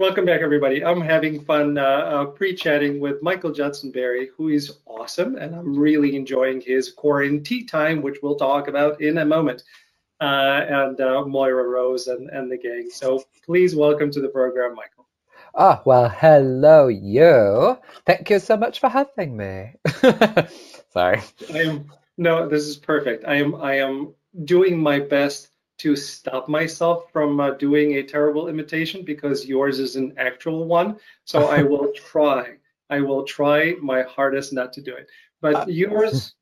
Welcome back, everybody. I'm having fun pre-chatting with Michael Judson-Berry, who is awesome, and I'm really enjoying his Quarantine Time, which we'll talk about in a moment, and Moira Rose and the gang. So please welcome to the program, Michael. Oh, well, hello, you. Thank you so much for having me. Sorry. No, this is perfect. I am doing my best to stop myself from doing a terrible imitation because yours is an actual one. So I will try. I will try my hardest not to do it. But yours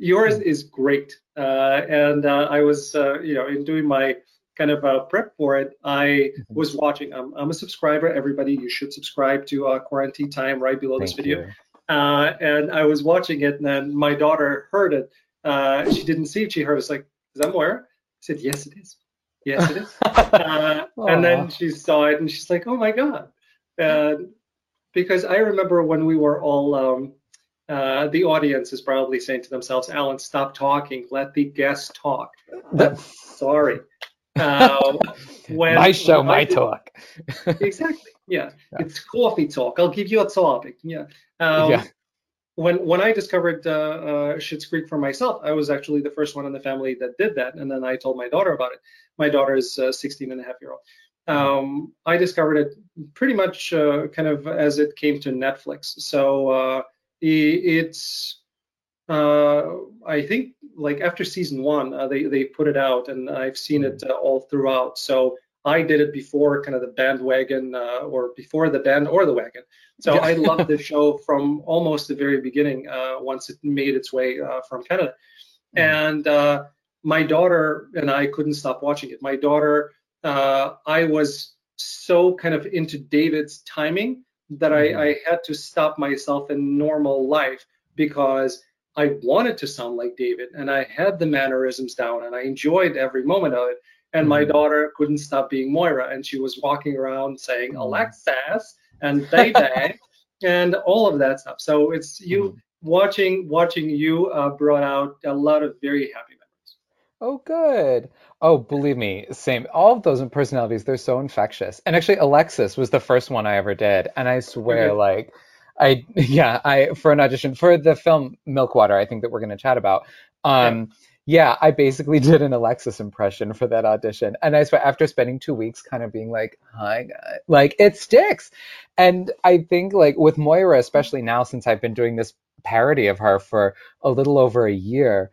is great. And I was, in doing my kind of prep for it, I was watching. I'm a subscriber. Everybody, you should subscribe to Quarantine Time right below this video. And I was watching it, and then my daughter heard it. She didn't see it. She heard it. It's like, is that Moira? I said, yes, it is. Yes, it is. And then she saw it, and she's like, oh, my God. Because I remember when we were all, the audience is probably saying to themselves, Alan, stop talking. Let the guests talk. Sorry. My show, my talk. Exactly. Yeah. It's coffee talk. I'll give you a topic. Yeah. When I discovered Schitt's Creek for myself, I was actually the first one in the family that did that. And then I told my daughter about it. My daughter is 16.5-year-old. I discovered it pretty much kind of as it came to Netflix. So I think like after season one, they put it out, and I've seen it all throughout. So I did it before kind of the bandwagon or the wagon. So I loved the show from almost the very beginning once it made its way from Canada. And my daughter and I couldn't stop watching it. My daughter, I was so kind of into David's timing that I had to stop myself in normal life because I wanted to sound like David, and I had the mannerisms down, and I enjoyed every moment of it. And my daughter couldn't stop being Moira, and she was walking around saying Alexis and David and all of that stuff. So it's you watching you brought out a lot of very happy memories. Oh, good. Oh, believe me, same. All of those personalities, they're so infectious. And actually, Alexis was the first one I ever did, and I swear, I for an audition for the film Milkwater, I think that we're going to chat about. Yeah, I basically did an Alexis impression for that audition. And I swear, after spending 2 weeks kind of being like, hi, guys, like, it sticks. And I think, like, with Moira, especially now, since I've been doing this parody of her for a little over a year,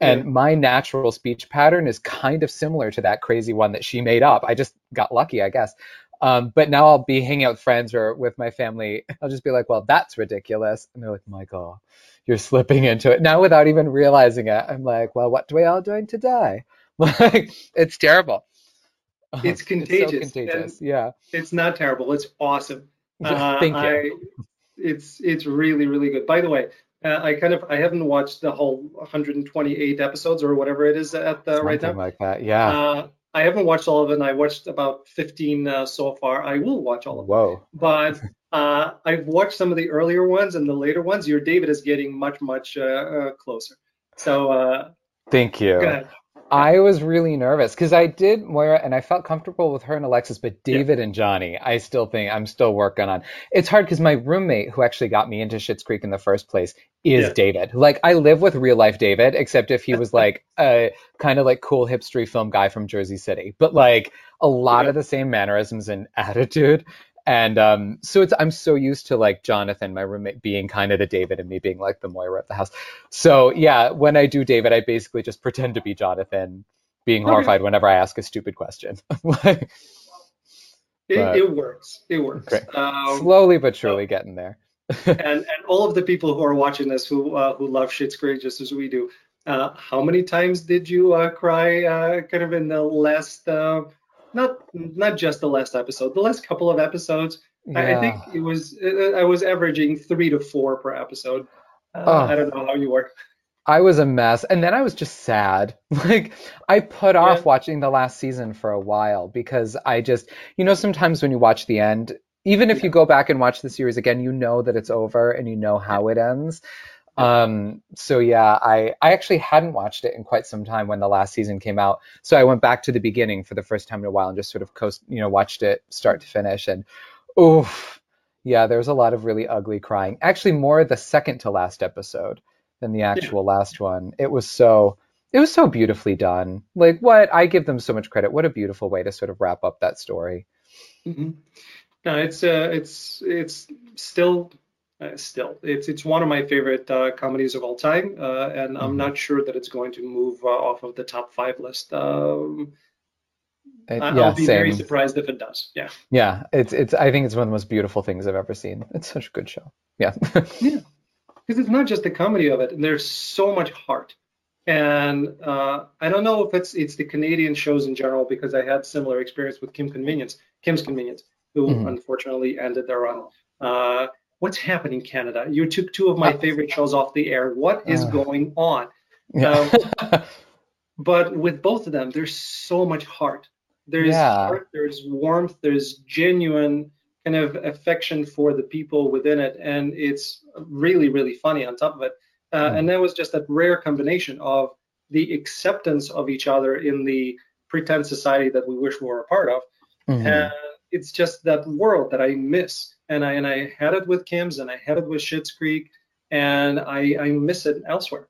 and my natural speech pattern is kind of similar to that crazy one that she made up. I just got lucky, I guess. But now I'll be hanging out with friends or with my family. I'll just be like, well, that's ridiculous. And they're like, Michael, you're slipping into it. Now without even realizing it, I'm like, well, what are we all doing today? Like, it's terrible. It's contagious. It's so contagious. Yeah. It's not terrible. It's awesome. Thank you. It's really, really good. By the way, I haven't watched the whole 128 episodes or whatever it is at the right now. Something like that, yeah. I haven't watched all of it. I watched about 15 so far. I will watch all of them. But I've watched some of the earlier ones and the later ones. Your David is getting much, much closer. So thank you. Go ahead. I was really nervous because I did Moira and I felt comfortable with her and Alexis, but David and Johnny, I still think I'm still working on. It's hard because my roommate who actually got me into Schitt's Creek in the first place is David. Like, I live with real life David, except if he was like a kind of like cool hipstery film guy from Jersey City, but like a lot of the same mannerisms and attitude. And so I'm so used to like Jonathan, my roommate, being kind of the David and me being like the Moira of the house. So yeah, when I do David, I basically just pretend to be Jonathan, being horrified whenever I ask a stupid question. It works. It works. Slowly but surely getting there. and all of the people who are watching this who love Schitt's Creek just as we do, how many times did you cry kind of in the last... Not just the last episode, the last couple of episodes. Yeah. I think it was, I was averaging 3 to 4 per episode. I don't know how you were. I was a mess. And then I was just sad. Like, I put off watching the last season for a while because I just, sometimes when you watch the end, even if you go back and watch the series again, you know that it's over and you know how it ends. I actually hadn't watched it in quite some time when the last season came out. So I went back to the beginning for the first time in a while and just sort of watched it start to finish. And Oof. Yeah, there's a lot of really ugly crying. Actually, more the second to last episode than the actual last one. It was so beautifully done. Like, what? I give them so much credit. What a beautiful way to sort of wrap up that story. Mm-hmm. No, it's one of my favorite comedies of all time, and I'm not sure that it's going to move off of the top 5 list. I'll be very surprised if it does. Yeah. Yeah, it's. I think it's one of the most beautiful things I've ever seen. It's such a good show. Yeah. Yeah, because it's not just the comedy of it, and there's so much heart. And I don't know if it's the Canadian shows in general, because I had similar experience with Kim's Convenience, who unfortunately ended their run. What's happening in Canada? You took 2 of my favorite shows off the air. What is going on? Yeah. But with both of them, there's so much heart. There's heart, there's warmth, there's genuine kind of affection for the people within it. And it's really, really funny on top of it. And that was just that rare combination of the acceptance of each other in the pretend society that we wish we were a part of. Mm-hmm. And it's just that world that I miss. And I had it with Kim's, and I had it with Schitt's Creek, and I miss it elsewhere.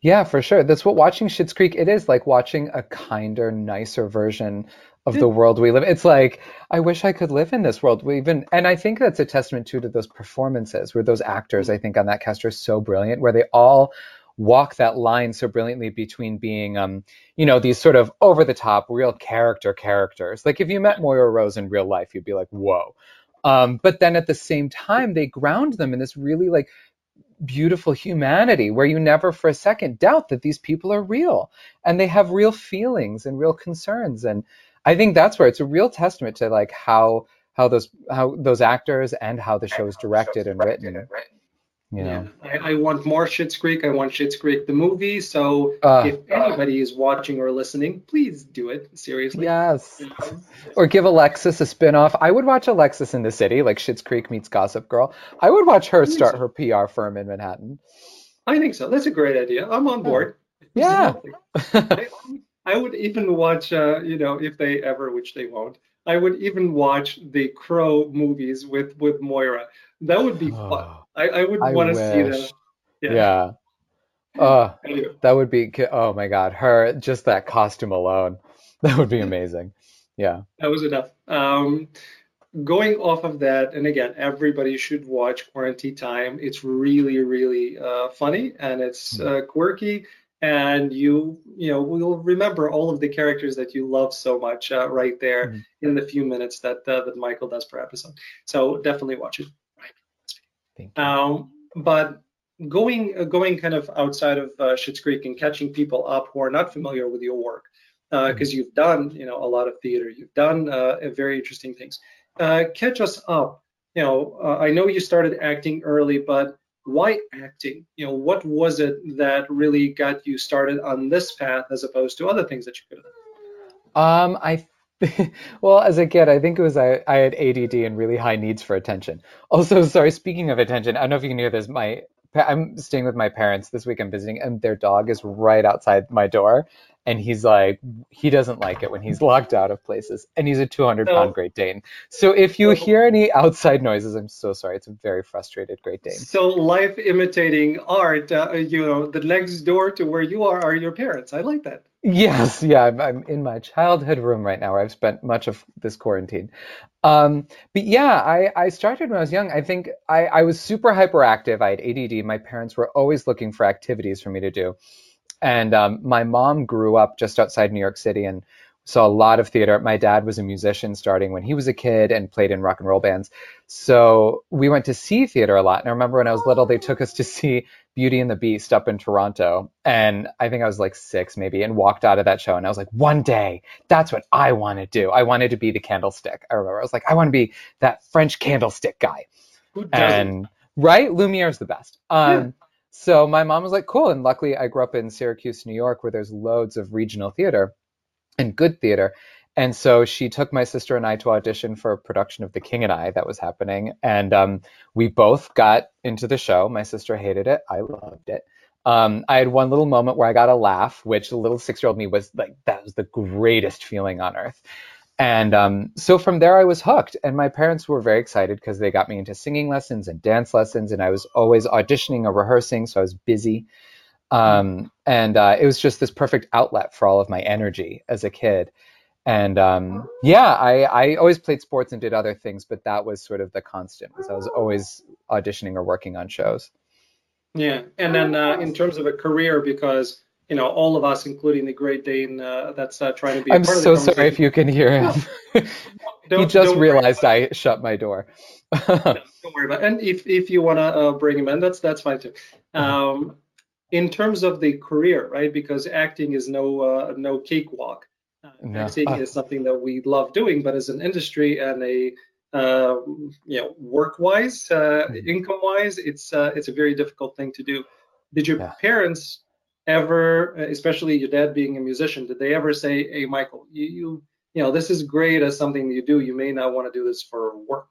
Yeah, for sure. That's what watching Schitt's Creek, it is like watching a kinder, nicer version of the world we live in. It's like, I wish I could live in this world. And I think that's a testament, too, to those performances where those actors, I think, on that cast are so brilliant, where they all walk that line so brilliantly between being, these sort of over-the-top, real characters. Like, if you met Moira Rose in real life, you'd be like, whoa. But then at the same time, they ground them in this really, like, beautiful humanity where you never for a second doubt that these people are real and they have real feelings and real concerns. And I think that's where it's a real testament to like how those actors and how the show is directed and written. You know? I want more Schitt's Creek. I want Schitt's Creek the movie. So if anybody is watching or listening, please do it. Seriously. Yes. Or give Alexis a spinoff. I would watch Alexis in the City, like Schitt's Creek meets Gossip Girl. I would watch her start her PR firm in Manhattan. I think so. That's a great idea. I'm on board. Yeah. I would even watch, if they ever, which they won't, I would even watch the Crow movies with Moira. That would be fun. I would want to see that. Yeah. Anyway. That would be, oh my God, her, just that costume alone. That would be amazing. Yeah. That was enough. Going off of that, and again, everybody should watch Quarantine Time. It's really, really funny, and it's quirky, and you will remember all of the characters that you love so much right there in the few minutes that Michael does per episode. So definitely watch it. But going kind of outside of Schitt's Creek and catching people up who are not familiar with your work, because you've done a lot of theater, you've done very interesting things. Catch us up. I know you started acting early, but why acting? What was it that really got you started on this path as opposed to other things that you could have done? Well, as a kid, I think it was I had ADD and really high needs for attention. Also, sorry, speaking of attention, I don't know if you can hear this. I'm staying with my parents this week. I'm visiting, and their dog is right outside my door. And he's like, he doesn't like it when he's locked out of places. And he's a 200-pound Great Dane. So if you hear any outside noises, I'm so sorry. It's a very frustrated Great Dane. So life imitating art, the next door to where you are your parents. I like that. Yes. Yeah. I'm in my childhood room right now where I've spent much of this quarantine. But yeah, I started when I was young. I think I was super hyperactive. I had ADD. My parents were always looking for activities for me to do. And my mom grew up just outside New York City and saw a lot of theater. My dad was a musician starting when he was a kid and played in rock and roll bands. So we went to see theater a lot. And I remember when I was little, they took us to see Beauty and the Beast up in Toronto. And I think I was like 6 maybe and walked out of that show. And I was like, one day, that's what I want to do. I wanted to be the candlestick. I remember I was like, I want to be that French candlestick guy. Who doesn't? And right? Lumiere's the best. So my mom was like, cool. And luckily I grew up in Syracuse, New York, where there's loads of regional theater and good theater. And so she took my sister and I to audition for a production of The King and I that was happening. And we both got into the show. My sister hated it. I loved it. I had one little moment where I got a laugh, which the little 6-year-old me was like, that was the greatest feeling on earth. And so from there, I was hooked. And my parents were very excited because they got me into singing lessons and dance lessons. And I was always auditioning or rehearsing, so I was busy. It was just this perfect outlet for all of my energy as a kid. And I always played sports and did other things, but that was sort of the constant, because I was always auditioning or working on shows. Yeah. And then in terms of a career, because you know, all of us, including the Great Dane, that's trying to be. I'm part so of the sorry if you can hear him. He just realized I shut my door. No, don't worry about it. And if you want to bring him in, that's fine too. In terms of the career, right? Because acting is no cakewalk. Acting is something that we love doing, but as an industry and a work-wise, income-wise, it's a very difficult thing to do. Did your parents ever, especially your dad being a musician, did they ever say, "Hey, Michael, you know this is great as something that you do. You may not want to do this for work"?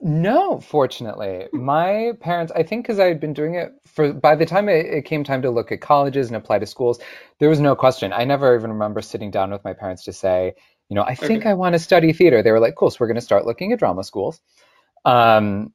No, fortunately, my parents, I think because I had been doing it by the time it came time to look at colleges and apply to schools, there was no question. I never even remember sitting down with my parents to say, you know, I think I want to study theater. They were like, cool, so we're going to start looking at drama schools. And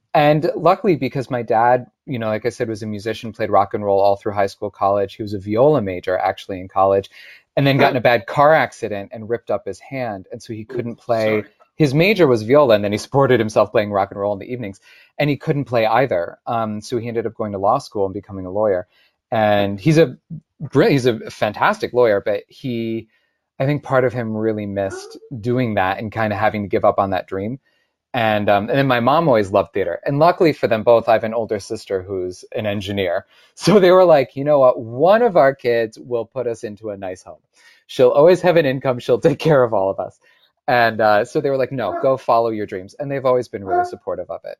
luckily, because my dad, you know, like I said, was a musician, played rock and roll all through high school, college. He was a viola major actually in college, and then got in a bad car accident and ripped up his hand. And so he couldn't play. Sorry. His major was viola, and then he supported himself playing rock and roll in the evenings, and he couldn't play either. So he ended up going to law school and becoming a lawyer. And he's a fantastic lawyer, but I think part of him really missed doing that and kind of having to give up on that dream. And then my mom always loved theater. And luckily for them both, I have an older sister who's an engineer. So they were like, you know what, one of our kids will put us into a nice home. She'll always have an income. She'll take care of all of us. And so they were like, no, go follow your dreams. And they've always been really supportive of it.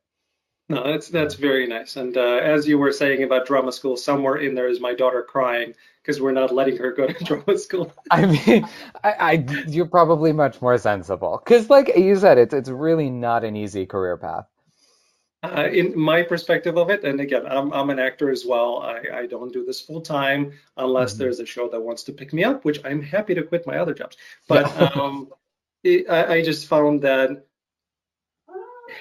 No, that's very nice. And as you were saying about drama school, somewhere in there is my daughter crying because we're not letting her go to drama school. I mean, you're probably much more sensible because, like you said, it's really not an easy career path. In my perspective of it, and again, I'm an actor as well. I don't do this full time unless there's a show that wants to pick me up, which I'm happy to quit my other jobs. But I just found that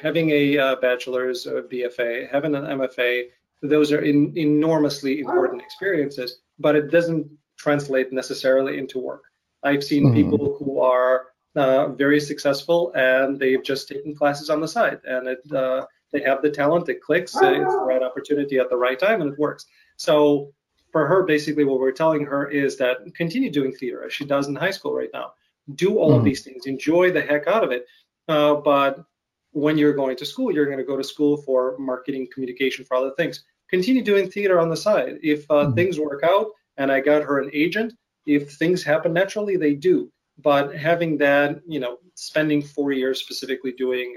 having a bachelor's, a BFA, having an MFA, those are enormously important experiences, but it doesn't translate necessarily into work. I've seen people who are very successful and they've just taken classes on the side, and they have the talent, it clicks, it's the right opportunity at the right time, and it works. So for her, basically what we're telling her is that continue doing theater as she does in high school right now. Do all of these things, enjoy the heck out of it. But when you're going to school, you're going to go to school for marketing, communication, for other things. Continue doing theater on the side. If things work out, and I got her an agent, if things happen naturally, they do. But having that, you know, spending 4 years specifically doing,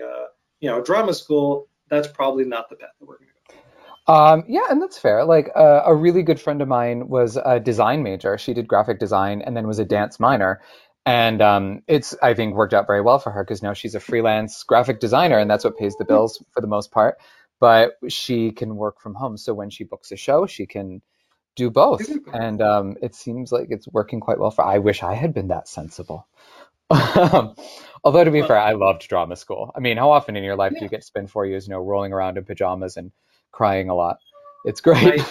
drama school, that's probably not the path that we're going to go. And that's fair. Like a really good friend of mine was a design major. She did graphic design and then was a dance minor. And it's, I think, worked out very well for her because now she's a freelance graphic designer, and that's what pays the bills for the most part. But she can work from home. So when she books a show, she can do both. And it seems like it's working quite well for her. I wish I had been that sensible. Although, to be fair, I loved drama school. I mean, how often in your life do you get to spend 4 years, you know, rolling around in pajamas and crying a lot? It's great.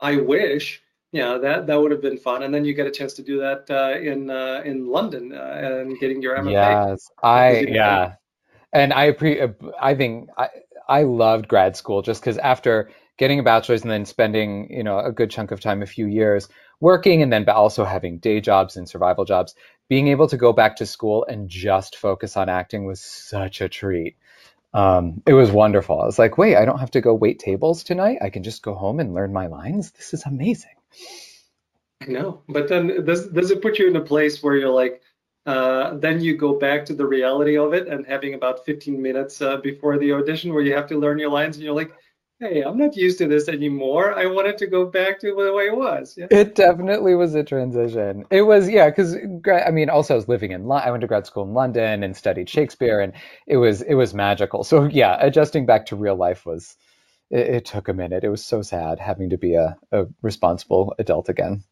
I wish. Yeah, that would have been fun, and then you get a chance to do that in London and getting your MFA. Yes, I loved grad school just because after getting a bachelor's and then spending, you know, a good chunk of time, a few years working, and then also having day jobs and survival jobs, being able to go back to school and just focus on acting was such a treat. It was wonderful. I was like, wait, I don't have to go wait tables tonight. I can just go home and learn my lines. This is amazing. I know, but then does it put you in a place where you're like, then you go back to the reality of it and having about 15 minutes before the audition where you have to learn your lines and you're like, hey, I'm not used to this anymore. I wanted to go back to the way it was. Yeah. It definitely was a transition. It was, because I mean, also I was living in I went to grad school in London and studied Shakespeare, and it was magical. So yeah, adjusting back to real life was. It took a minute. It was so sad having to be a responsible adult again.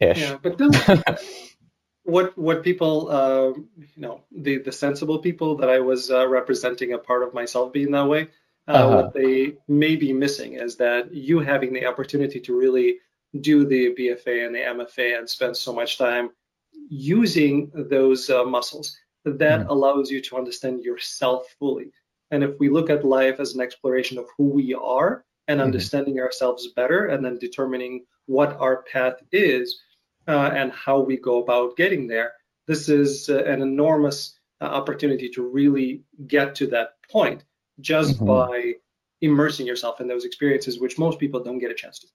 Ish. Yeah, but what people, the sensible people that I was representing a part of myself being that way, what they may be missing is that you having the opportunity to really do the BFA and the MFA and spend so much time using those muscles, that allows you to understand yourself fully. And if we look at life as an exploration of who we are and understanding ourselves better, and then determining what our path is and how we go about getting there, this is an enormous opportunity to really get to that point just by immersing yourself in those experiences, which most people don't get a chance to.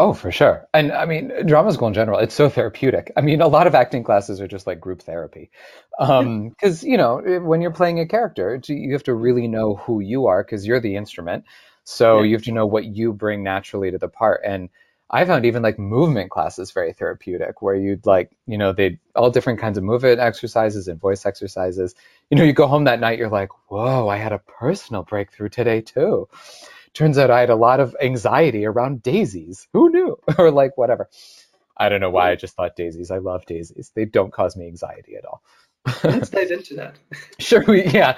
Oh, for sure. And I mean, drama school in general, it's so therapeutic. I mean, a lot of acting classes are just like group therapy. Because, when you're playing a character, you have to really know who you are because you're the instrument. So you have to know what you bring naturally to the part. And I found even like movement classes very therapeutic, where you'd they'd all different kinds of movement exercises and voice exercises. You go home that night, you're like, whoa, I had a personal breakthrough today too. Turns out I had a lot of anxiety around daisies. Who knew? Or like whatever. I don't know why. I just thought daisies. I love daisies. They don't cause me anxiety at all. Let's dive into that. Sure. Yeah.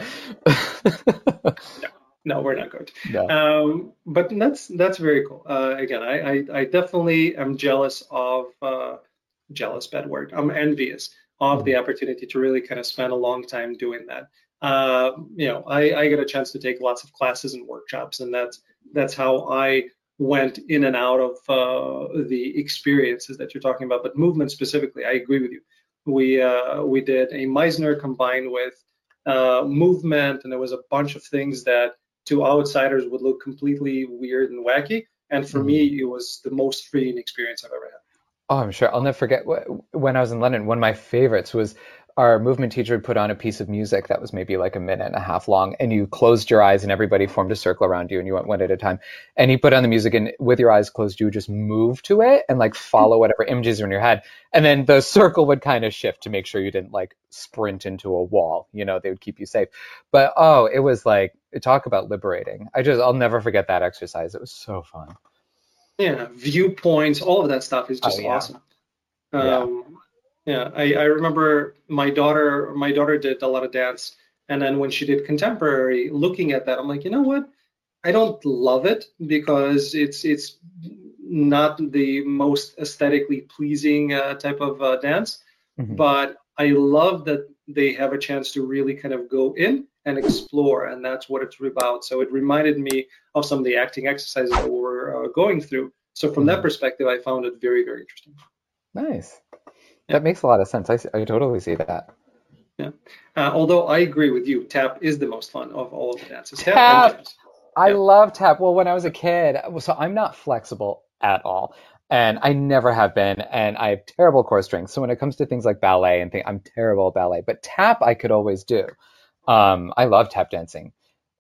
No, we're not going to. No. But that's very cool. Again, I definitely am jealous of bad word. I'm envious of the opportunity to really kind of spend a long time doing that. I got a chance to take lots of classes and workshops, and that's how I went in and out of the experiences that you're talking about. But movement specifically, I agree with you. We did a Meisner combined with movement, and there was a bunch of things that to outsiders would look completely weird and wacky. And for me, it was the most freeing experience I've ever had. Oh, I'm sure. I'll never forget when I was in London, one of my favorites was our movement teacher would put on a piece of music that was maybe like a minute and a half long, and you closed your eyes and everybody formed a circle around you and you went one at a time. And he put on the music, and with your eyes closed, you would just move to it and like follow whatever images are in your head. And then the circle would kind of shift to make sure you didn't like sprint into a wall. They would keep you safe. But it was like, talk about liberating. I'll never forget that exercise. It was so fun. Yeah, viewpoints, all of that stuff is just awesome. Yeah, I remember my daughter did a lot of dance. And then when she did contemporary, looking at that, I'm like, you know what? I don't love it because it's not the most aesthetically pleasing type of dance. But I love that they have a chance to really kind of go in and explore. And that's what it's about. So it reminded me of some of the acting exercises that we were going through. So from that perspective, I found it very, very interesting. Nice. That makes a lot of sense. I totally see that. Yeah. Although I agree with you, tap is the most fun of all of the dances. Tap. I love tap. Well, when I was a kid, so I'm not flexible at all. And I never have been. And I have terrible core strength. So when it comes to things like ballet and things, I'm terrible at ballet. But tap I could always do. I love tap dancing.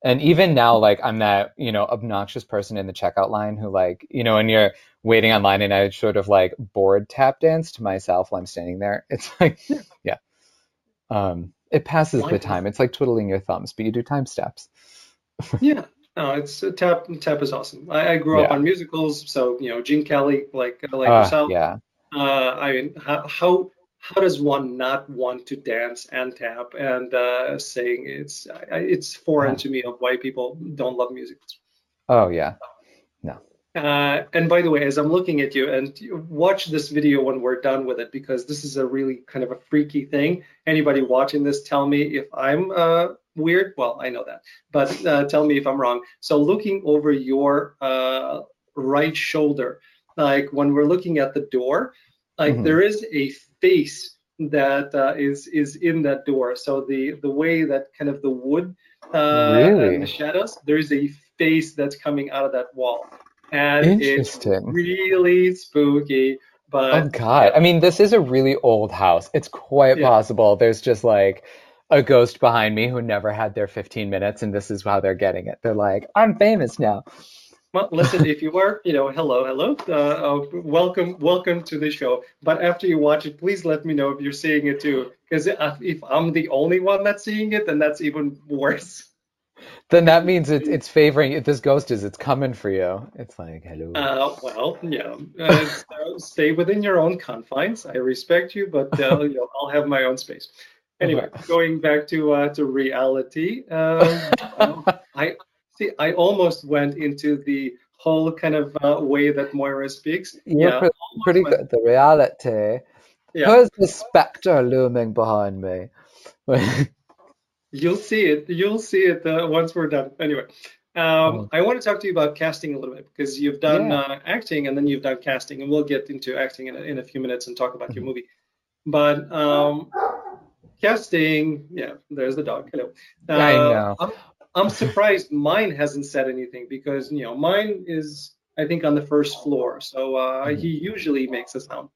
And even now, like, I'm that, obnoxious person in the checkout line who, like, and you're waiting online, and I sort of, like, bored tap dance to myself while I'm standing there. It's like, yeah. It passes the time. It's like twiddling your thumbs, but you do time steps. Yeah. No, it's tap is awesome. I grew up on musicals, so, Gene Kelly, like yourself. Yeah. I mean, how does one not want to dance and tap and sing? It's foreign to me of why people don't love music. Oh, yeah. No. And by the way, as I'm looking at you, and watch this video when we're done with it, because this is a really kind of a freaky thing. Anybody watching this, tell me if I'm weird. Well, I know that, but tell me if I'm wrong. So looking over your right shoulder, like when we're looking at the door, like there is a face that is in that door. So the way that kind of the wood and the shadows, there is a face that's coming out of that wall, and it's really spooky. But oh God, I mean, this is a really old house. It's quite possible there's just like a ghost behind me who never had their 15 minutes, and this is how they're getting it. They're like, I'm famous now. Well, listen, if you are, hello, welcome to the show. But after you watch it, please let me know if you're seeing it too, because if I'm the only one that's seeing it, then that's even worse. Then that means it's favoring. If this ghost is, it's coming for you. It's like, hello. Well, yeah. Stay within your own confines. I respect you, but I'll have my own space. Anyway, going back to reality, I almost went into the whole kind of way that Moira speaks. Yeah, pretty good. The reality. Yeah. Where's the specter looming behind me? You'll see it. You'll see it once we're done. Anyway, I want to talk to you about casting a little bit, because you've done acting and then you've done casting, and we'll get into acting in a few minutes and talk about your movie. But casting, there's the dog. Hello. I know. I'm surprised mine hasn't said anything, because mine is, I think, on the first floor. So he usually makes a sound.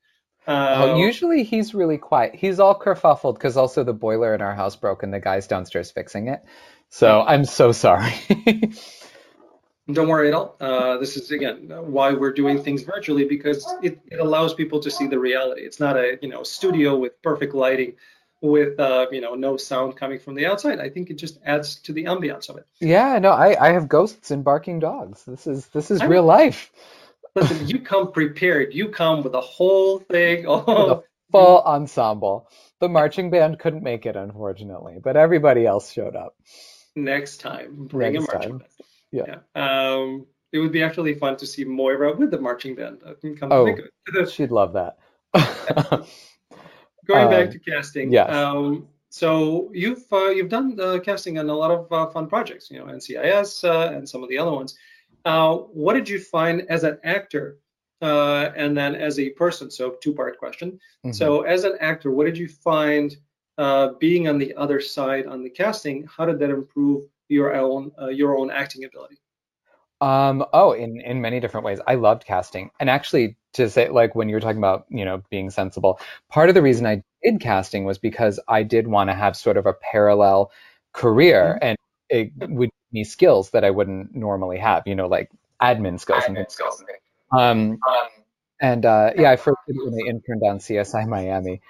Usually he's really quiet. He's all kerfuffled because also the boiler in our house broke and the guy's downstairs fixing it. So I'm so sorry. Don't worry at all. This is, again, why we're doing things virtually, because it allows people to see the reality. It's not a studio with perfect lighting with no sound coming from the outside. I think it just adds to the ambiance of it. Yeah, no, I have ghosts and barking dogs. This is real life. Listen, you come prepared. You come with the whole thing. The full ensemble. The marching band couldn't make it, unfortunately, but everybody else showed up. Next time, bring a marching band. Yeah. It would be actually fun to see Moira with the marching band. I can come think of it. She'd love that. Going back to casting. Yes. So you've done casting on a lot of fun projects, NCIS and some of the other ones. What did you find as an actor and then as a person? So two-part question. Mm-hmm. So as an actor, what did you find being on the other side on the casting? How did that improve your own acting ability? In many different ways. I loved casting. And actually, to say, like, when you were talking about, being sensible, part of the reason I did casting was because I did want to have sort of a parallel career, and it would give me skills that I wouldn't normally have, like admin skills. I first did it when I interned on CSI Miami,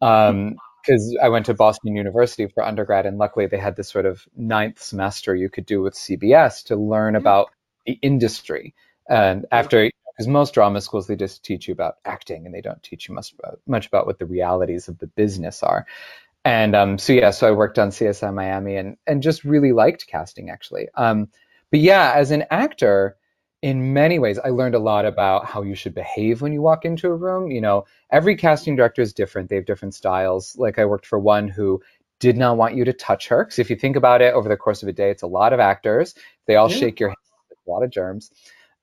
because I went to Boston University for undergrad, and luckily they had this sort of ninth semester you could do with CBS to learn about the industry. And after, because most drama schools, they just teach you about acting and they don't teach you much about what the realities of the business are. And so I worked on CSI Miami and just really liked casting, actually. As an actor, in many ways, I learned a lot about how you should behave when you walk into a room. Every casting director is different. They have different styles. Like, I worked for one who did not want you to touch her. Because if you think about it, over the course of a day, it's a lot of actors. They all shake your hand. It's a lot of germs.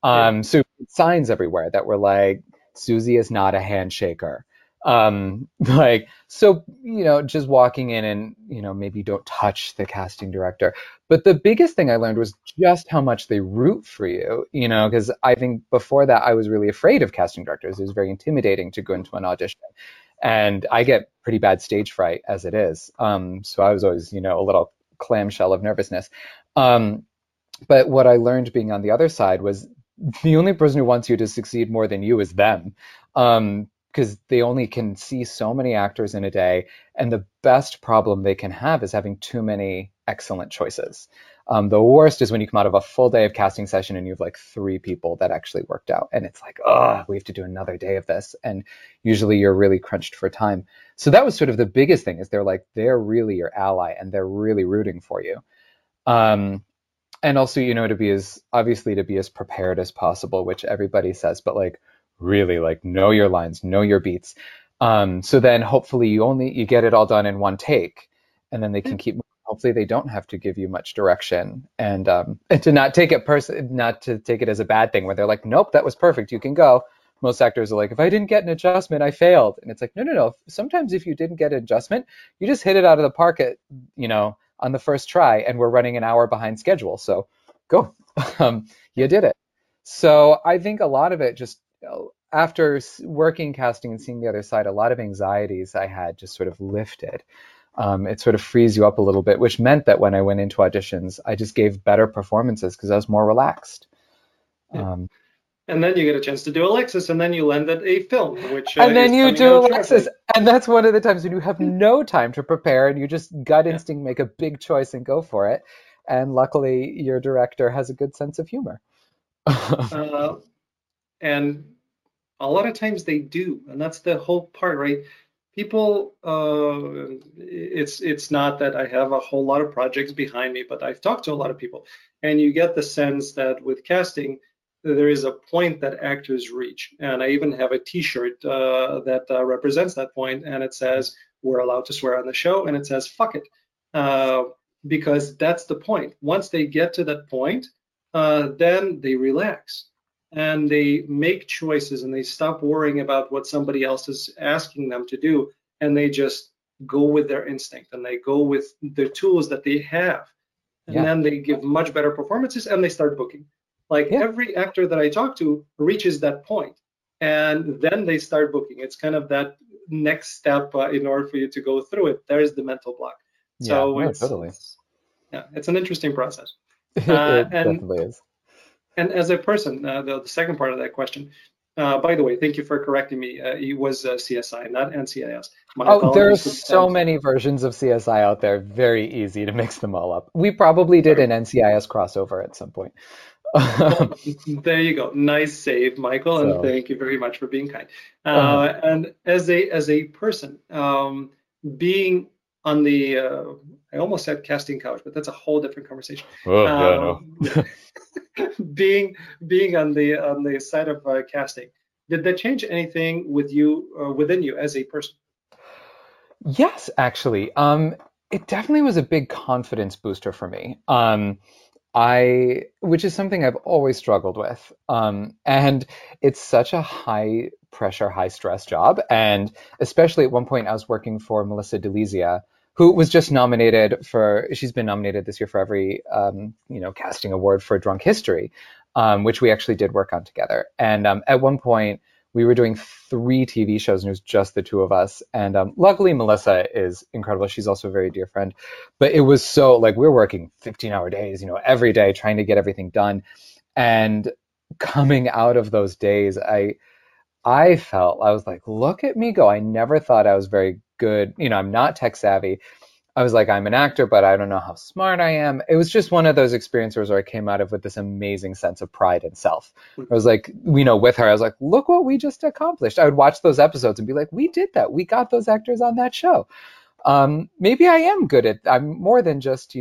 So signs everywhere that were like, Susie is not a handshaker. Just walking in and, maybe don't touch the casting director. But the biggest thing I learned was just how much they root for you, because I think before that I was really afraid of casting directors. It was very intimidating to go into an audition, and I get pretty bad stage fright as it is. So I was always, a little clamshell of nervousness. But what I learned being on the other side was the only person who wants you to succeed more than you is them. Because they only can see so many actors in a day, and the best problem they can have is having too many excellent choices. The worst is when you come out of a full day of casting session and you have like three people that actually worked out, and it's like, we have to do another day of this, and usually you're really crunched for time. So that was sort of the biggest thing, is they're really your ally and they're really rooting for you. And also, to be as prepared as possible, which everybody says, but really know your lines, know your beats. So then hopefully you get it all done in one take, and then they can keep, hopefully they don't have to give you much direction, and to not take it not to take it as a bad thing where they're like, nope, that was perfect, you can go. Most actors are like, if I didn't get an adjustment, I failed. And it's like, no. Sometimes if you didn't get an adjustment, you just hit it out of the park at, on the first try, and we're running an hour behind schedule. So go, you did it. So I think a lot of it just, after working casting and seeing the other side, a lot of anxieties I had just sort of lifted. It sort of frees you up a little bit, which meant that when I went into auditions, I just gave better performances because I was more relaxed. And then you get a chance to do Alexis, and then you land at a film, which and then you do Alexis, and that's one of the times when you have no time to prepare, and you just gut instinct make a big choice and go for it. And luckily, your director has a good sense of humor. And a lot of times they do. And that's the whole part, right? People, it's not that I have a whole lot of projects behind me, but I've talked to a lot of people. And you get the sense that with casting, there is a point that actors reach. And I even have a T-shirt that represents that point. And it says, we're allowed to swear on the show. And it says, fuck it. Because that's the point. Once they get to that point, then they relax. And they make choices and they stop worrying about what somebody else is asking them to do. And they just go with their instinct and they go with the tools that they have. And then they give much better performances and they start booking. Like every actor that I talk to reaches that point. And then they start booking. It's kind of that next step in order for you to go through it. There is the mental block. So it's an interesting process. It definitely is. And as a person, the second part of that question, by the way, thank you for correcting me. It was CSI, not NCIS. There are so many versions of CSI out there. Very easy to mix them all up. We probably did an NCIS crossover at some point. There you go. Nice save, Michael. And thank you very much for being kind. And as a person, being on the, I almost said casting couch, but that's a whole different conversation. Being on the side of casting, did that change anything with you within you as a person? Yes, actually, it definitely was a big confidence booster for me. Which is something I've always struggled with. And it's such a high pressure, high stress job. And especially at one point I was working for Melissa DeLizia, who was just nominated for, she's been nominated this year for every, casting award for Drunk History, which we actually did work on together. And at one point we were doing 3 TV shows and it was just the two of us. And luckily Melissa is incredible. She's also a very dear friend, but it was so like, we were working 15-hour days, every day trying to get everything done. And coming out of those days, I was like, look at me go. I never thought I was very good. I'm not tech savvy. I was like, I'm an actor, but I don't know how smart I am. It was just one of those experiences where I came out of with this amazing sense of pride and self. I was like, with her, I was like, look what we just accomplished. I would watch those episodes and be like, we did that. We got those actors on that show. Maybe I am good at, I'm more than just,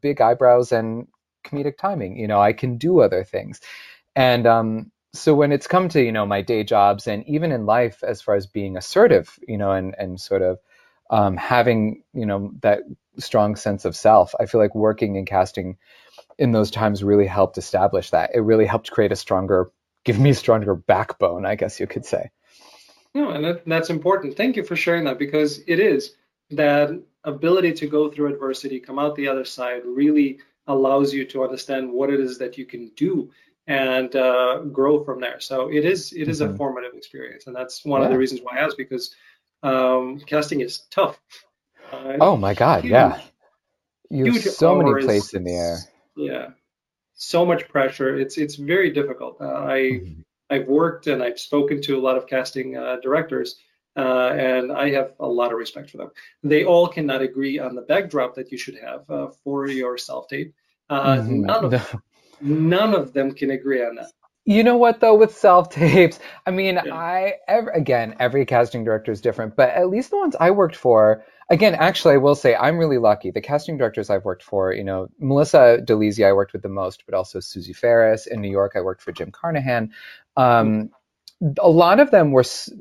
big eyebrows and comedic timing. I can do other things. And, so when it's come to, my day jobs and even in life, as far as being assertive, and sort of having, that strong sense of self, I feel like working and casting in those times really helped establish that. It really helped create give me a stronger backbone, I guess you could say. No, and that's important. Thank you for sharing that, because it is that ability to go through adversity, come out the other side, really allows you to understand what it is that you can do and grow from there. So it is a formative experience. And that's one of the reasons why I asked, because casting is tough. Oh my God, you have so many plates in the air. Yeah, so much pressure. It's very difficult. I've worked and I've spoken to a lot of casting directors, and I have a lot of respect for them. They all cannot agree on the backdrop that you should have for your self-tape. None of them can agree on that. You know what, though, with self-tapes, every casting director is different, but at least the ones I worked for, again, actually, I will say I'm really lucky. The casting directors I've worked for, Melissa DeLizia I worked with the most, but also Susie Ferris. In New York, I worked for Jim Carnahan. A lot of them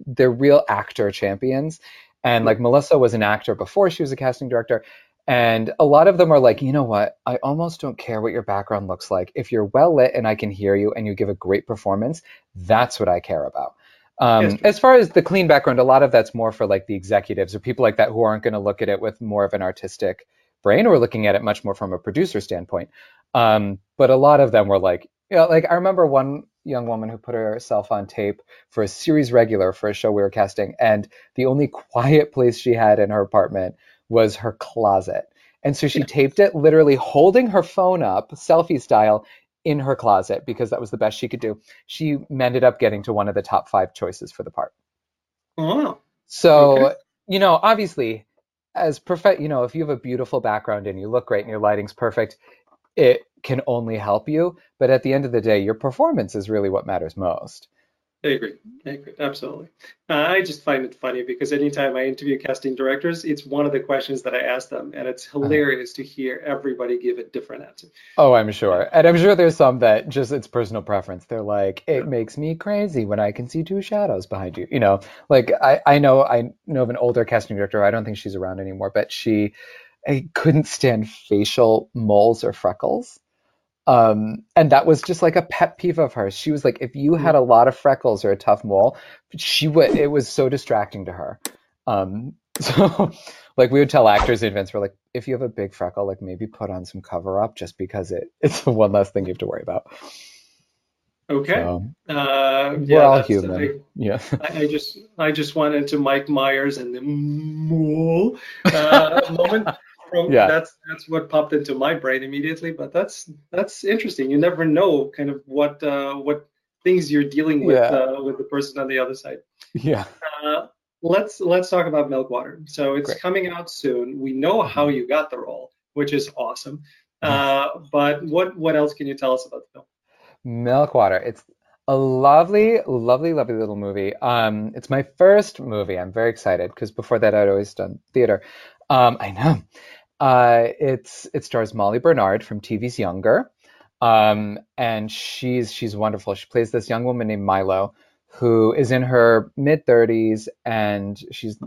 they're real actor champions. And like Melissa was an actor before she was a casting director. And a lot of them are like, you know what? I almost don't care what your background looks like. If you're well lit and I can hear you and you give a great performance, that's what I care about. As far as the clean background, a lot of that's more for like the executives or people like that who aren't going to look at it with more of an artistic brain or looking at it much more from a producer standpoint. But a lot of them were like, I remember one young woman who put herself on tape for a series regular for a show we were casting. And the only quiet place she had in her apartment was her closet. And so she taped it literally holding her phone up, selfie style, in her closet because that was the best she could do. She ended up getting to one of the top 5 choices for the part. Oh, so, obviously as perfect, you know, if you have a beautiful background and you look great and your lighting's perfect, it can only help you. But at the end of the day, your performance is really what matters most. I agree. Absolutely. I just find it funny because anytime I interview casting directors, it's one of the questions that I ask them. And it's hilarious to hear everybody give a different answer. Oh, I'm sure. And I'm sure there's some that just it's personal preference. They're like, it makes me crazy when I can see two shadows behind you. You know, like I know of an older casting director. I don't think she's around anymore, but I couldn't stand facial moles or freckles. And that was just like a pet peeve of hers. She was like, if you had a lot of freckles or a tough mole, it was so distracting to her. So like we would tell actors in advance, we're like, if you have a big freckle, like maybe put on some cover up just because it's the one less thing you have to worry about. Okay. So, we're all human. Yeah. I just went into Mike Myers and the mole moment. Yeah. That's what popped into my brain immediately, but that's interesting. You never know kind of what things you're dealing with the person on the other side. Yeah. Let's talk about Milkwater. So it's coming out soon. We know how you got the role, which is awesome. But what else can you tell us about the film? Milkwater. It's a lovely, lovely, lovely little movie. It's my first movie. I'm very excited because before that I'd always done theater. I know. It stars Molly Bernard from TV's Younger, and she's wonderful. She plays this young woman named Milo, who is in her mid-30s, and she's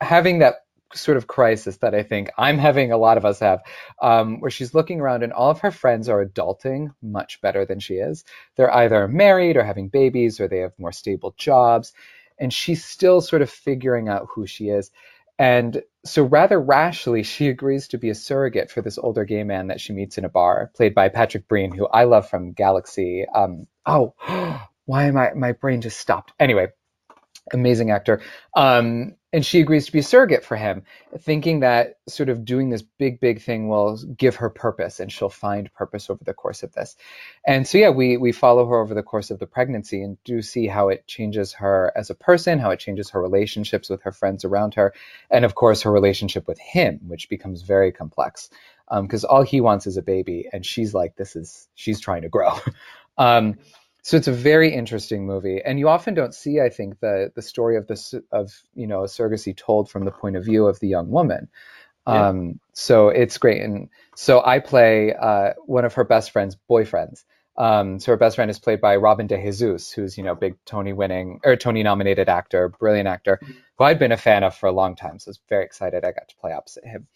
having that sort of crisis that I think I'm having, a lot of us have, where she's looking around and all of her friends are adulting much better than she is. They're either married or having babies or they have more stable jobs, and she's still sort of figuring out who she is. And so rather rashly, she agrees to be a surrogate for this older gay man that she meets in a bar, played by Patrick Breen, who I love from Galaxy. My brain just stopped. Anyway, amazing actor. And she agrees to be a surrogate for him, thinking that sort of doing this big, big thing will give her purpose and she'll find purpose over the course of this. And so, yeah, we follow her over the course of the pregnancy and do see how it changes her as a person, how it changes her relationships with her friends around her, and, of course, her relationship with him, which becomes very complex because all he wants is a baby. And she's like, she's trying to grow. So it's a very interesting movie, and you often don't see, I think, the story of surrogacy told from the point of view of the young woman. Yeah. So it's great, and so I play one of her best friend's boyfriends. So her best friend is played by Robin DeJesus, who's big Tony nominated actor, brilliant actor, who I'd been a fan of for a long time. So I was very excited I got to play opposite him.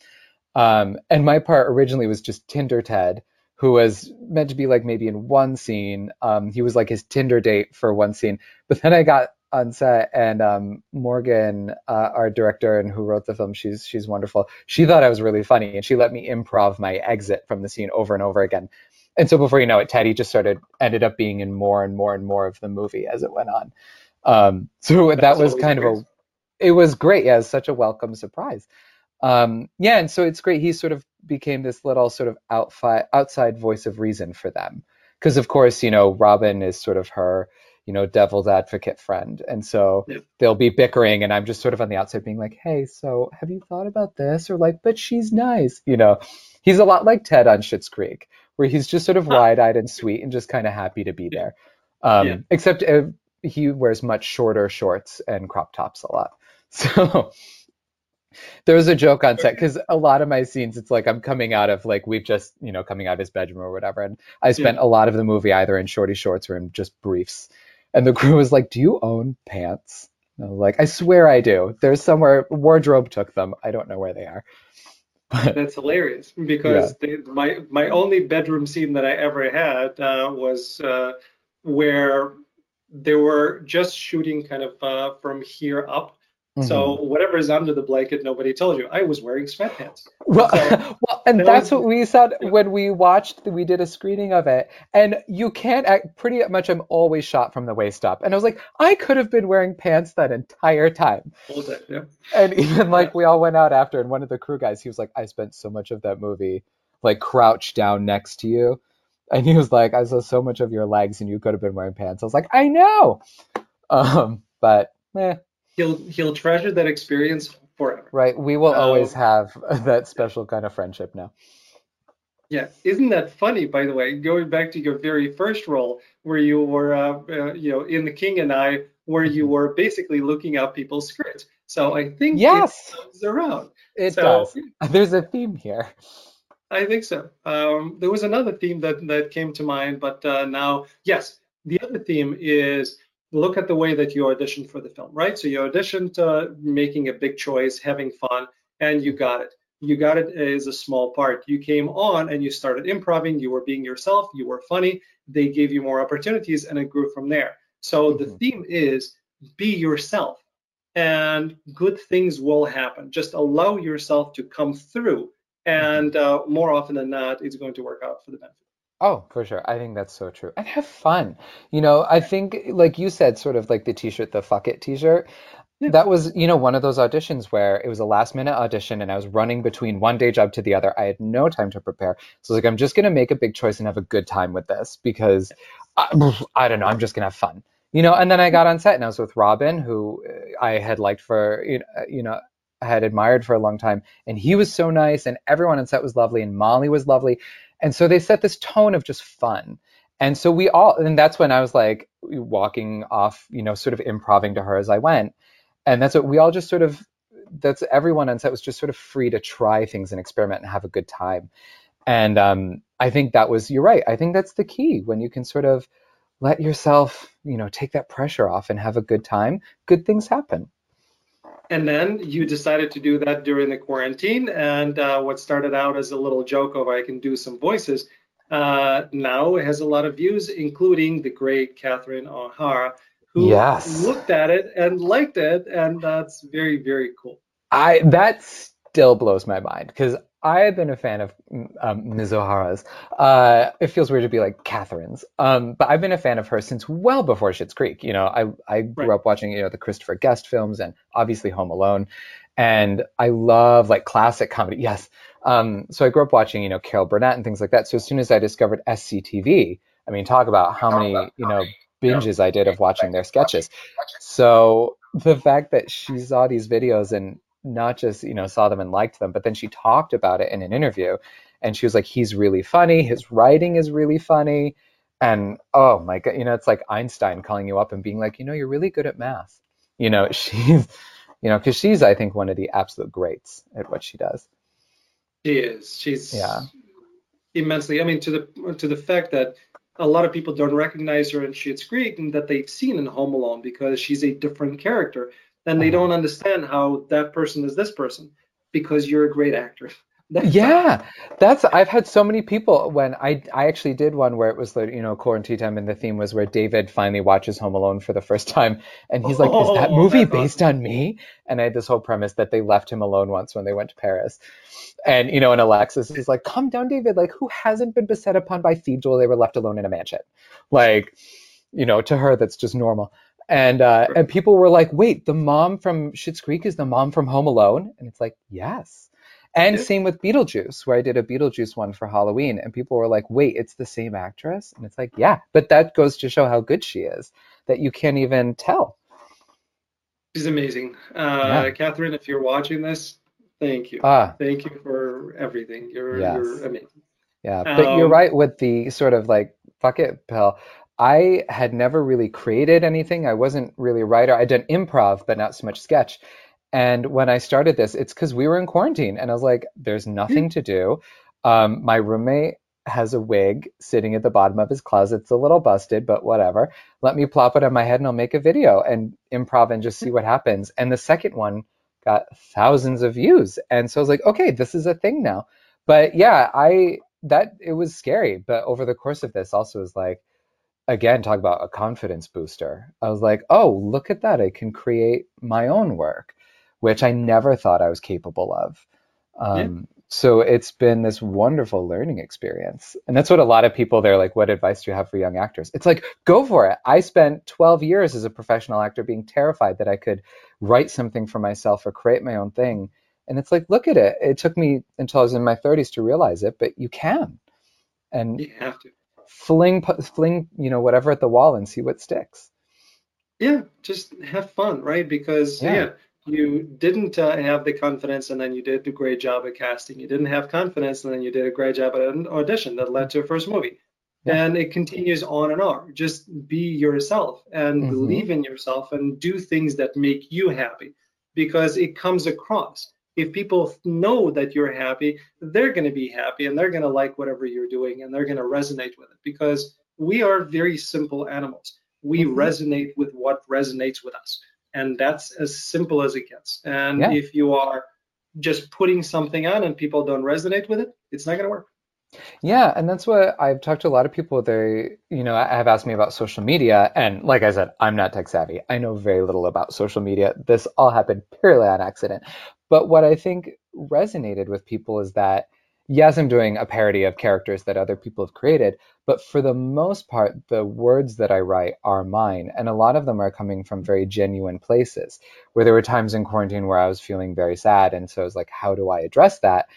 And my part originally was just Tinder Ted, who was meant to be like maybe in one scene. He was like his Tinder date for one scene. But then I got on set and Morgan, our director and who wrote the film, she's wonderful. She thought I was really funny and she let me improv my exit from the scene over and over again. And so before you know it, Teddy just ended up being in more and more and more of the movie as it went on. So that was kind of it was great. Yeah, it was such a welcome surprise. And so it's great. He sort of became this little sort of outside voice of reason for them. Because, of course, Robin is sort of her, devil's advocate friend. And so they'll be bickering and I'm just sort of on the outside being like, hey, so have you thought about this? Or like, but she's nice. He's a lot like Ted on Schitt's Creek, where he's just sort of wide-eyed and sweet and just kind of happy to be there. Except he wears much shorter shorts and crop tops a lot. So... There was a joke on set because a lot of my scenes, it's like I'm coming out of like we've just coming out of his bedroom or whatever, and I spent a lot of the movie either in shorty shorts or in just briefs. And the crew was like, "Do you own pants?" And I was like, "I swear I do. There's somewhere wardrobe took them. I don't know where they are." But, that's hilarious because my only bedroom scene that I ever had was where they were just shooting kind of from here up. Mm-hmm. So whatever is under the blanket, nobody told you. I was wearing sweatpants. And that's what we said when we watched. We did a screening of it, and you can't act pretty much. I'm always shot from the waist up, and I was like, I could have been wearing pants that entire time. And even we all went out after, and one of the crew guys, he was like, I spent so much of that movie crouched down next to you, and he was like, I saw so much of your legs, and you could have been wearing pants. I was like, I know, but. He'll treasure that experience forever. Right. We will always have that special kind of friendship now. Yeah. Isn't that funny, by the way, going back to your very first role where you were, in The King and I, where you were basically looking out people's scripts. So I think it comes around. It does. There's a theme here. I think so. There was another theme that came to mind, but now, yes, the other theme is look at the way that you auditioned for the film, right? So you auditioned making a big choice, having fun, and you got it. You got it as a small part. You came on and you started improvising. You were being yourself. You were funny. They gave you more opportunities, and it grew from there. So the theme is be yourself, and good things will happen. Just allow yourself to come through. And more often than not, it's going to work out for the benefit. Oh, for sure. I think that's so true. And have fun. You know, I think, like you said, sort of like the T-shirt, the fuck it T-shirt. Yeah. That was, one of those auditions where it was a last minute audition and I was running between one day job to the other. I had no time to prepare. So I was like, I'm just going to make a big choice and have a good time with this because, I don't know, I'm just going to have fun. And then I got on set and I was with Robin, who I had liked for, I had admired for a long time, and he was so nice, and everyone on set was lovely, and Molly was lovely, and so they set this tone of just fun. And so and that's when I was like walking off, sort of improvising to her as I went, and that's what we all just sort of, that's everyone on set was just sort of free to try things and experiment and have a good time. And I think that was, you're right, I think that's the key, when you can sort of let yourself, take that pressure off and have a good time, good things happen. And then you decided to do that during the quarantine. And what started out as a little joke of I can do some voices now has a lot of views, including the great Catherine O'Hara, who looked at it and liked it. And that's very, very cool. That still blows my mind because I have been a fan of Ms. O'Hara's. It feels weird to be like Catherine's, but I've been a fan of her since well before Schitt's Creek. I grew up watching the Christopher Guest films and obviously Home Alone, and I love like classic comedy. Yes, so I grew up watching Carol Burnett and things like that. So as soon as I discovered SCTV, I mean, talk about how many binges I did of watching their sketches. So the fact that she saw these videos and not just saw them and liked them, but then she talked about it in an interview, and she was like, he's really funny, his writing is really funny, and oh my god, it's like Einstein calling you up and being like, you're really good at math. She's because she's I think one of the absolute greats at what she does. She's immensely, I mean, to the fact that a lot of people don't recognize her in Schitt's Creek and that they've seen in Home Alone because she's a different character. And they don't understand how that person is this person because you're a great actor. I've had so many people when I actually did one where it was like, quarantine time, and the theme was where David finally watches Home Alone for the first time. And he's like, is that movie based on me? And I had this whole premise that they left him alone once when they went to Paris. And, and Alexis is like, calm down, David. Like, who hasn't been beset upon by thieves while they were left alone in a mansion? Like, to her, that's just normal. And people were like, wait, the mom from Schitt's Creek is the mom from Home Alone? And it's like, yes. And same with Beetlejuice, where I did a Beetlejuice one for Halloween. And people were like, wait, it's the same actress? And it's like, yeah. But that goes to show how good she is, that you can't even tell. She's amazing. Catherine, if you're watching this, thank you. Thank you for everything. You're amazing. Yeah, but you're right with the sort of like, fuck it, pal. I had never really created anything. I wasn't really a writer. I'd done improv, but not so much sketch. And when I started this, it's because we were in quarantine. And I was like, there's nothing to do. My roommate has a wig sitting at the bottom of his closet. It's a little busted, but whatever. Let me plop it on my head and I'll make a video and improv and just see what happens. And the second one got thousands of views. And so I was like, okay, this is a thing now. But it was scary. But over the course of this also is like, again, talk about a confidence booster. I was like, oh, look at that. I can create my own work, which I never thought I was capable of. So it's been this wonderful learning experience. And that's what a lot of people, they're like, what advice do you have for young actors? It's like, go for it. I spent 12 years as a professional actor being terrified that I could write something for myself or create my own thing. And it's like, look at it. It took me until I was in my 30s to realize it, but you can. And you have to. Fling, whatever at the wall and see what sticks. Yeah, just have fun, right? Because you didn't have the confidence, and then you did a great job at casting. You didn't have confidence, and then you did a great job at an audition that led to a first movie. Yeah. And it continues on and on. Just be yourself and believe in yourself and do things that make you happy, because it comes across. If people know that you're happy, they're going to be happy and they're going to like whatever you're doing and they're going to resonate with it, because we are very simple animals. We resonate with what resonates with us. And that's as simple as it gets. And if you are just putting something on and people don't resonate with it, it's not going to work. Yeah, and that's what I've talked to a lot of people. They, you know, have asked me about social media, and like I said, I'm not tech savvy. I know very little about social media. This all happened purely on accident. But what I think resonated with people is that, yes, I'm doing a parody of characters that other people have created, but for the most part, the words that I write are mine, and a lot of them are coming from very genuine places. Where there were times in quarantine where I was feeling very sad, and so I was like, how do I address that?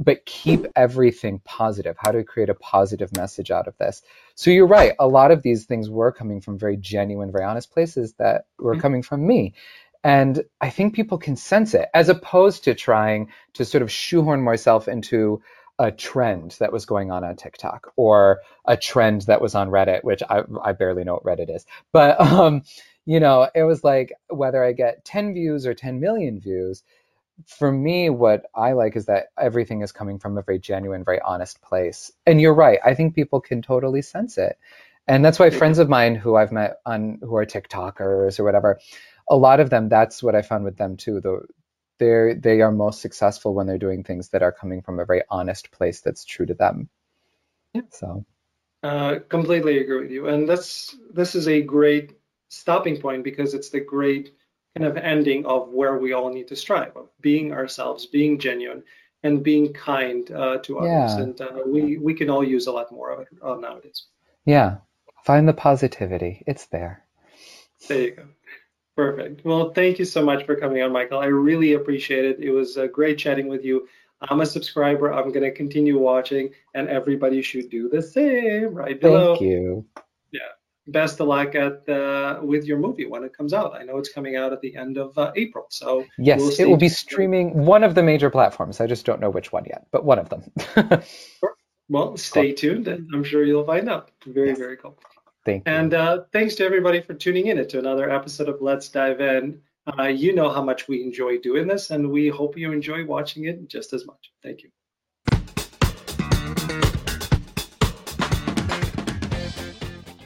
But keep everything positive, how to create a positive message out of this. So you're right, a lot of these things were coming from very genuine, very honest places that were coming from me. And I think people can sense it, as opposed to trying to sort of shoehorn myself into a trend that was going on TikTok, or a trend that was on Reddit, which I barely know what Reddit is. But, you know, it was like, whether I get 10 views or 10 million views, for me, what I like is that everything is coming from a very genuine, very honest place. And you're right. I think people can totally sense it. And that's why friends of mine who I've met on, who are TikTokers or whatever, a lot of them, that's what I found with them too. They are most successful when they're doing things that are coming from a very honest place that's true to them. Yeah. So. Completely agree with you. And this is a great stopping point, because it's the great kind of ending of where we all need to strive, of being ourselves, being genuine, and being kind to others. Yeah. And we can all use a lot more of it nowadays. Yeah, find the positivity. It's there. There you go. Perfect. Well, thank you so much for coming on, Michael. I really appreciate it. It was great chatting with you. I'm a subscriber. I'm going to continue watching, and everybody should do the same right below. Thank you. Yeah. Best of luck with your movie when it comes out. I know it's coming out at the end of April. So yes, it will be streaming one of the major platforms. I just don't know which one yet, but one of them. Sure. Well, stay tuned, and I'm sure you'll find out. Very cool. Thank you. And thanks to everybody for tuning in to another episode of Let's Dive In. You know how much we enjoy doing this, and we hope you enjoy watching it just as much. Thank you.